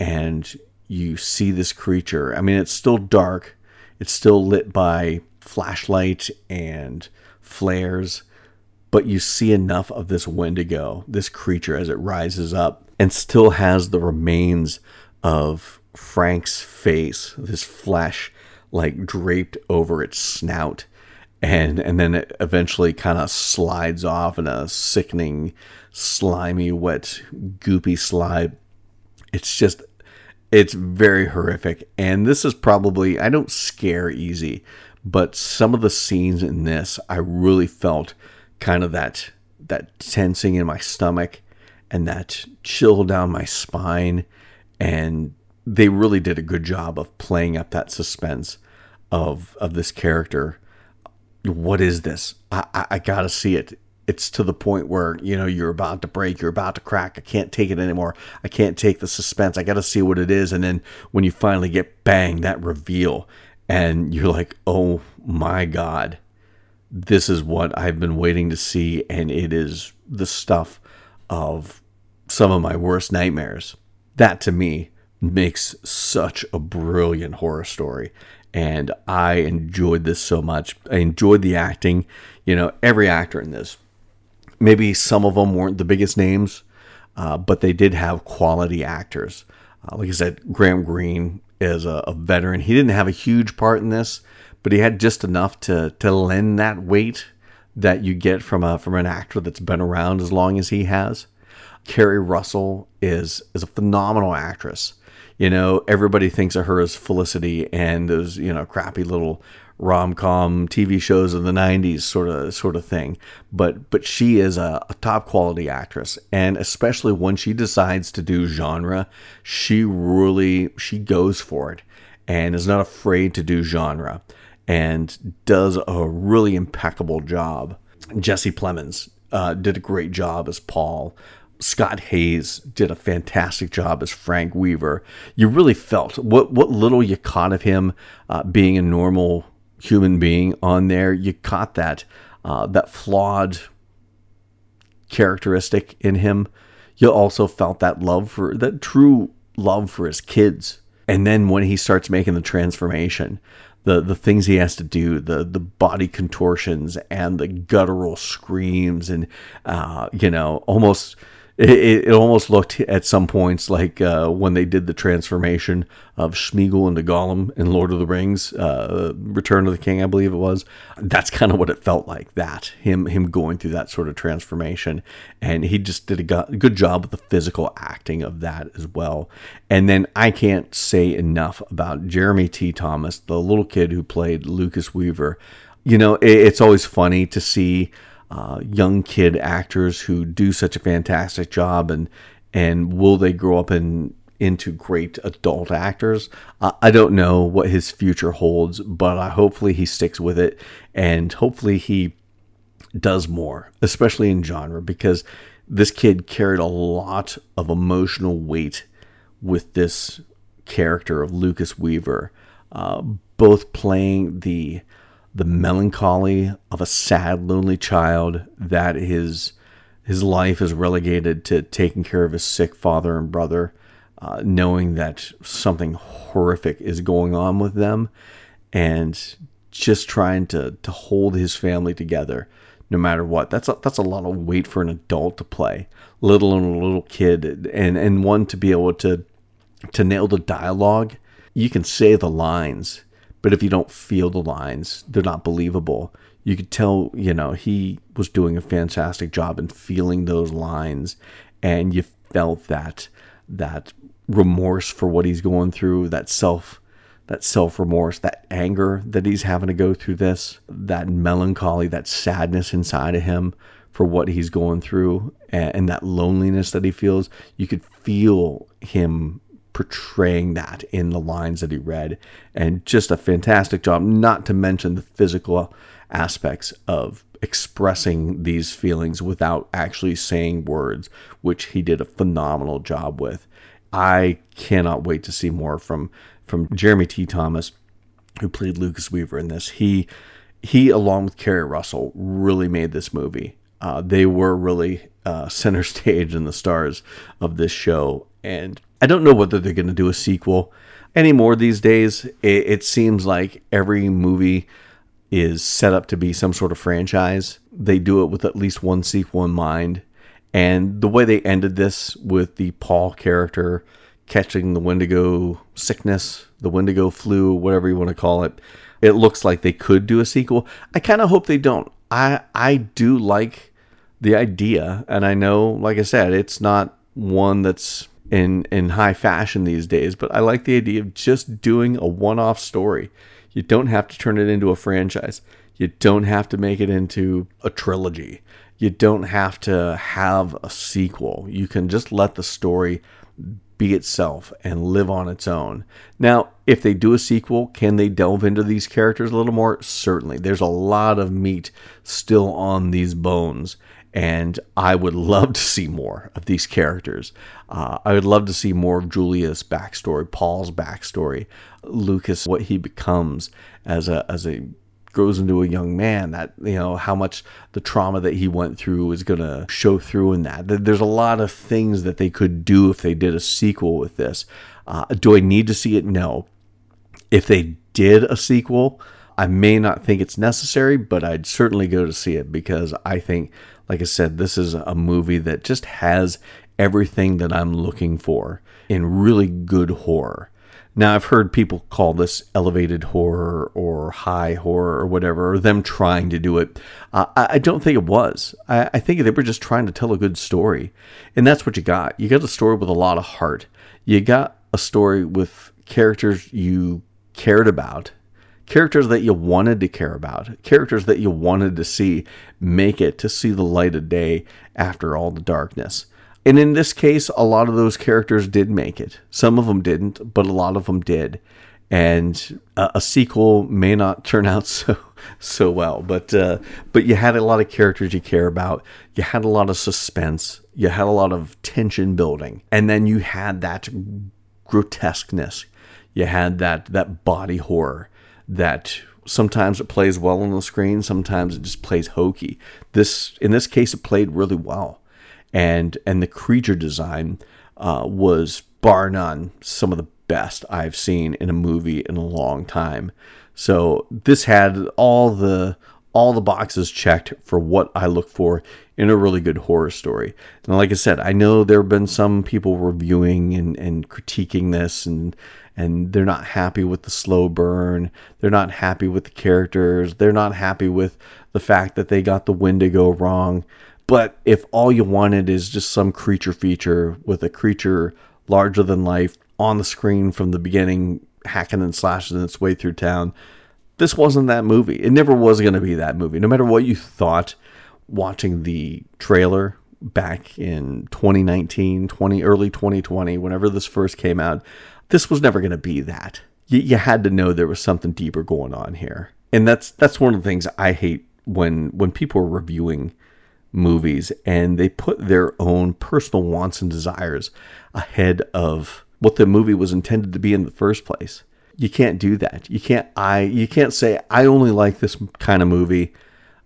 and you see this creature. I mean, it's still dark. It's still lit by flashlight and flares, but you see enough of this Wendigo, this creature, as it rises up and still has the remains of Frank's face, this flesh like draped over its snout, and then it eventually kind of slides off in a sickening, slimy, wet, goopy slide. It's very horrific. And this is probably, I don't scare easy, but some of the scenes in this, I really felt kind of that tensing in my stomach and that chill down my spine. And they really did a good job of playing up that suspense of this character. What is this? I got to see it. It's to the point where, you know, you're about to break, you're about to crack. I can't take it anymore. I can't take the suspense. I got to see what it is. And then when you finally get, bang, that reveal, and you're like, oh my God, this is what I've been waiting to see. And it is the stuff of some of my worst nightmares. That, to me, makes such a brilliant horror story. And I enjoyed this so much. I enjoyed the acting. You know, every actor in this. Maybe some of them weren't the biggest names, but they did have quality actors. Like I said, Graham Greene is a veteran. He didn't have a huge part in this, but he had just enough to lend that weight that you get from an actor that's been around as long as he has. Keri Russell is a phenomenal actress. You know, everybody thinks of her as Felicity and those, you know, crappy little rom-com TV shows of the 90s sort of thing. But she is a top quality actress, and especially when she decides to do genre, she goes for it and is not afraid to do genre, and does a really impeccable job. Jesse Plemons did a great job as Paul. Scott Hayes did a fantastic job as Frank Weaver. You really felt what little you caught of him being a normal human being on there. You caught that flawed characteristic in him. You also felt that love for that true love for his kids. And then when he starts making the transformation, the things he has to do, the body contortions and the guttural screams, and you know, almost It almost looked at some points like when they did the transformation of Smeagol into Gollum in Lord of the Rings, Return of the King, I believe it was. That's kind of what it felt like, that, him going through that sort of transformation. And he just did a good job with the physical acting of that as well. And then I can't say enough about Jeremy T. Thomas, the little kid who played Lucas Weaver. You know, it's always funny to see young kid actors who do such a fantastic job, and will they grow up into great adult actors? I don't know what his future holds, but hopefully he sticks with it, and hopefully he does more, especially in genre, because this kid carried a lot of emotional weight with this character of Lucas Weaver, both playing the melancholy of a sad, lonely child that his life is relegated to taking care of his sick father and brother, knowing that something horrific is going on with them, and just trying to hold his family together no matter what. That's a lot of weight for an adult to play, let alone a little kid, and one to be able to nail the dialogue. You can say the lines, but if you don't feel the lines, they're not believable. You could tell, he was doing a fantastic job in feeling those lines, and you felt that remorse for what he's going through, that self remorse, that anger that he's having to go through this, that melancholy, that sadness inside of him for what he's going through, and that loneliness that he feels. You could feel him portraying that in the lines that he read, and just a fantastic job, not to mention the physical aspects of expressing these feelings without actually saying words, which he did a phenomenal job with. I cannot wait to see more from Jeremy T. Thomas, who played Lucas Weaver in this. He along with Keri Russell really made this movie. They were really center stage and the stars of this show, and I don't know whether they're going to do a sequel anymore these days. It seems like every movie is set up to be some sort of franchise. They do it with at least one sequel in mind. And the way they ended this with the Paul character catching the Wendigo sickness, the Wendigo flu, whatever you want to call it, it looks like they could do a sequel. I kind of hope they don't. I do like the idea. And I know, like I said, it's not one that's in high fashion these days, but I like the idea of just doing a one-off story. You don't have to turn it into a franchise. You don't have to make it into a trilogy. You don't have to have a sequel. You can just let the story be itself and live on its own. Now, if they do a sequel, can they delve into these characters a little more? Certainly. There's a lot of meat still on these bones, and I would love to see more of these characters. I would love to see more of Julia's backstory, Paul's backstory, Lucas, what he becomes as a grows into a young man, that, how much the trauma that he went through is going to show through in that. There's a lot of things that they could do if they did a sequel with this. Do I need to see it? No. If they did a sequel, I may not think it's necessary, but I'd certainly go to see it, because I think, like I said, this is a movie that just has everything that I'm looking for in really good horror. Now, I've heard people call this elevated horror or high horror or whatever, or them trying to do it. I don't think it was. I think they were just trying to tell a good story. And that's what you got. You got a story with a lot of heart. You got a story with characters you cared about, characters that you wanted to care about, characters that you wanted to see make it to see the light of day after all the darkness. And in this case, a lot of those characters did make it. Some of them didn't, but a lot of them did. And a sequel may not turn out so well, but you had a lot of characters you care about. You had a lot of suspense. You had a lot of tension building. And then you had that grotesqueness. You had that body horror that sometimes it plays well on the screen, sometimes it just plays hokey. In this case, it played really well. And the creature design was, bar none, some of the best I've seen in a movie in a long time. So this had all the all the boxes checked for what I look for in a really good horror story. And like I said, I know there have been some people reviewing and critiquing this, and they're not happy with the slow burn. They're not happy with the characters. They're not happy with the fact that they got the Wendigo wrong. But if all you wanted is just some creature feature with a creature larger than life on the screen from the beginning, hacking and slashing its way through town, this wasn't that movie. It never was going to be that movie. No matter what you thought watching the trailer back in 2019, early 2020, whenever this first came out, this was never going to be that. You had to know there was something deeper going on here. And that's one of the things I hate when people are reviewing movies and they put their own personal wants and desires ahead of what the movie was intended to be in the first place. You can't do that. You can't say, I only like this kind of movie,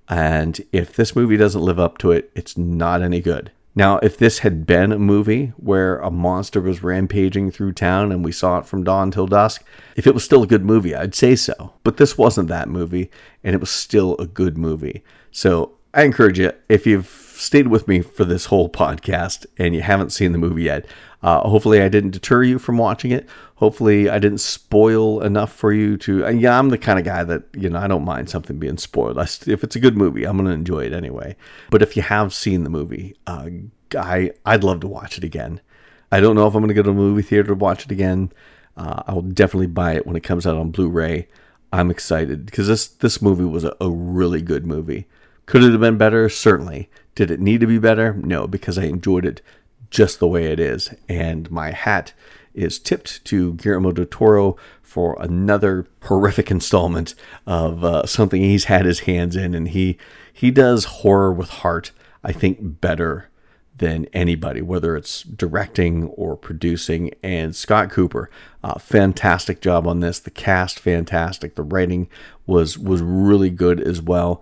and if this movie doesn't live up to it, it's not any good. Now, if this had been a movie where a monster was rampaging through town and we saw it from dawn till dusk, if it was still a good movie, I'd say so. But this wasn't that movie, and it was still a good movie. So I encourage you, if you've stayed with me for this whole podcast and you haven't seen the movie yet, hopefully I didn't deter you from watching it. Hopefully I didn't spoil enough for you to... Yeah, I'm the kind of guy that, I don't mind something being spoiled. If it's a good movie, I'm going to enjoy it anyway. But if you have seen the movie, I'd love to watch it again. I don't know if I'm going to go to a movie theater to watch it again. I will definitely buy it when it comes out on Blu-ray. I'm excited because this movie was a really good movie. Could it have been better? Certainly. Did it need to be better? No, because I enjoyed it just the way it is. And my hat is tipped to Guillermo del Toro for another horrific installment of something he's had his hands in. And he does horror with heart, I think, better than anybody, whether it's directing or producing. And Scott Cooper, fantastic job on this. The cast, fantastic. The writing was really good as well.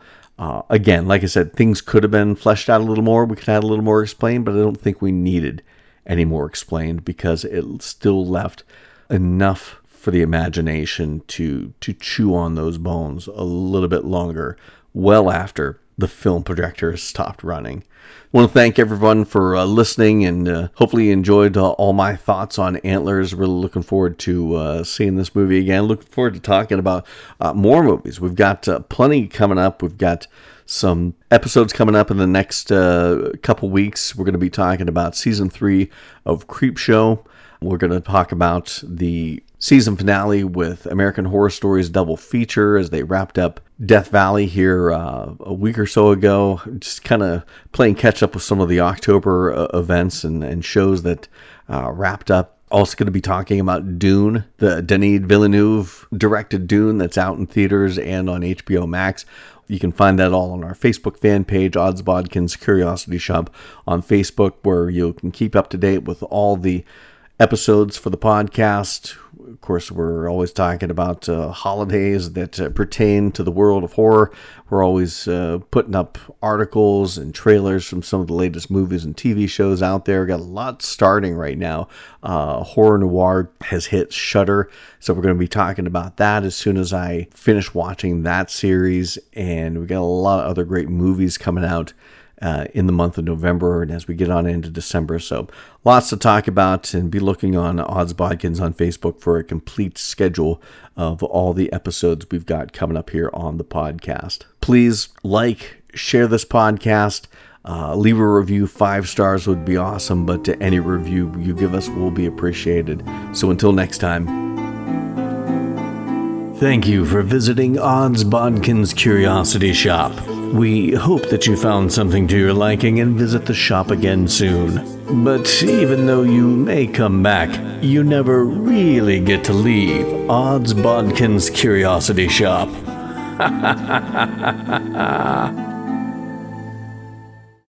Again, like I said, things could have been fleshed out a little more. We could have had a little more explained, but I don't think we needed any more explained because it still left enough for the imagination to chew on those bones a little bit longer, well after the film projector stopped running. I want to thank everyone for listening, and hopefully you enjoyed all my thoughts on Antlers. Really looking forward to seeing this movie again. Looking forward to talking about more movies. We've got plenty coming up. We've got some episodes coming up in the next couple weeks. We're going to be talking about season 3 of Creepshow. We're going to talk about the season finale with American Horror Stories double feature as they wrapped up Death Valley here a week or so ago. Just kind of playing catch up with some of the October events and shows that wrapped up. Also going to be talking about Dune, the Denis Villeneuve directed Dune that's out in theaters and on HBO Max. You can find that all on our Facebook fan page, Odds Bodkins Curiosity Shoppe on Facebook, where you can keep up to date with all the episodes for the podcast. Of course, we're always talking about holidays that pertain to the world of horror. We're always putting up articles and trailers from some of the latest movies and TV shows out there. We've got a lot starting right now. Horror Noir has hit Shudder, so we're going to be talking about that as soon as I finish watching that series. And we got a lot of other great movies coming out in the month of November and as we get on into December. So lots to talk about, and be looking on Odds Bodkins on Facebook for a complete schedule of all the episodes we've got coming up here on the podcast. Please like, share this podcast, leave a review. 5 stars would be awesome, but to any review you give us will be appreciated. So until next time. Thank you for visiting Odds Bodkins Curiosity Shop. We hope that you found something to your liking and visit the shop again soon. But even though you may come back, you never really get to leave Odds Bodkins Curiosity Shop.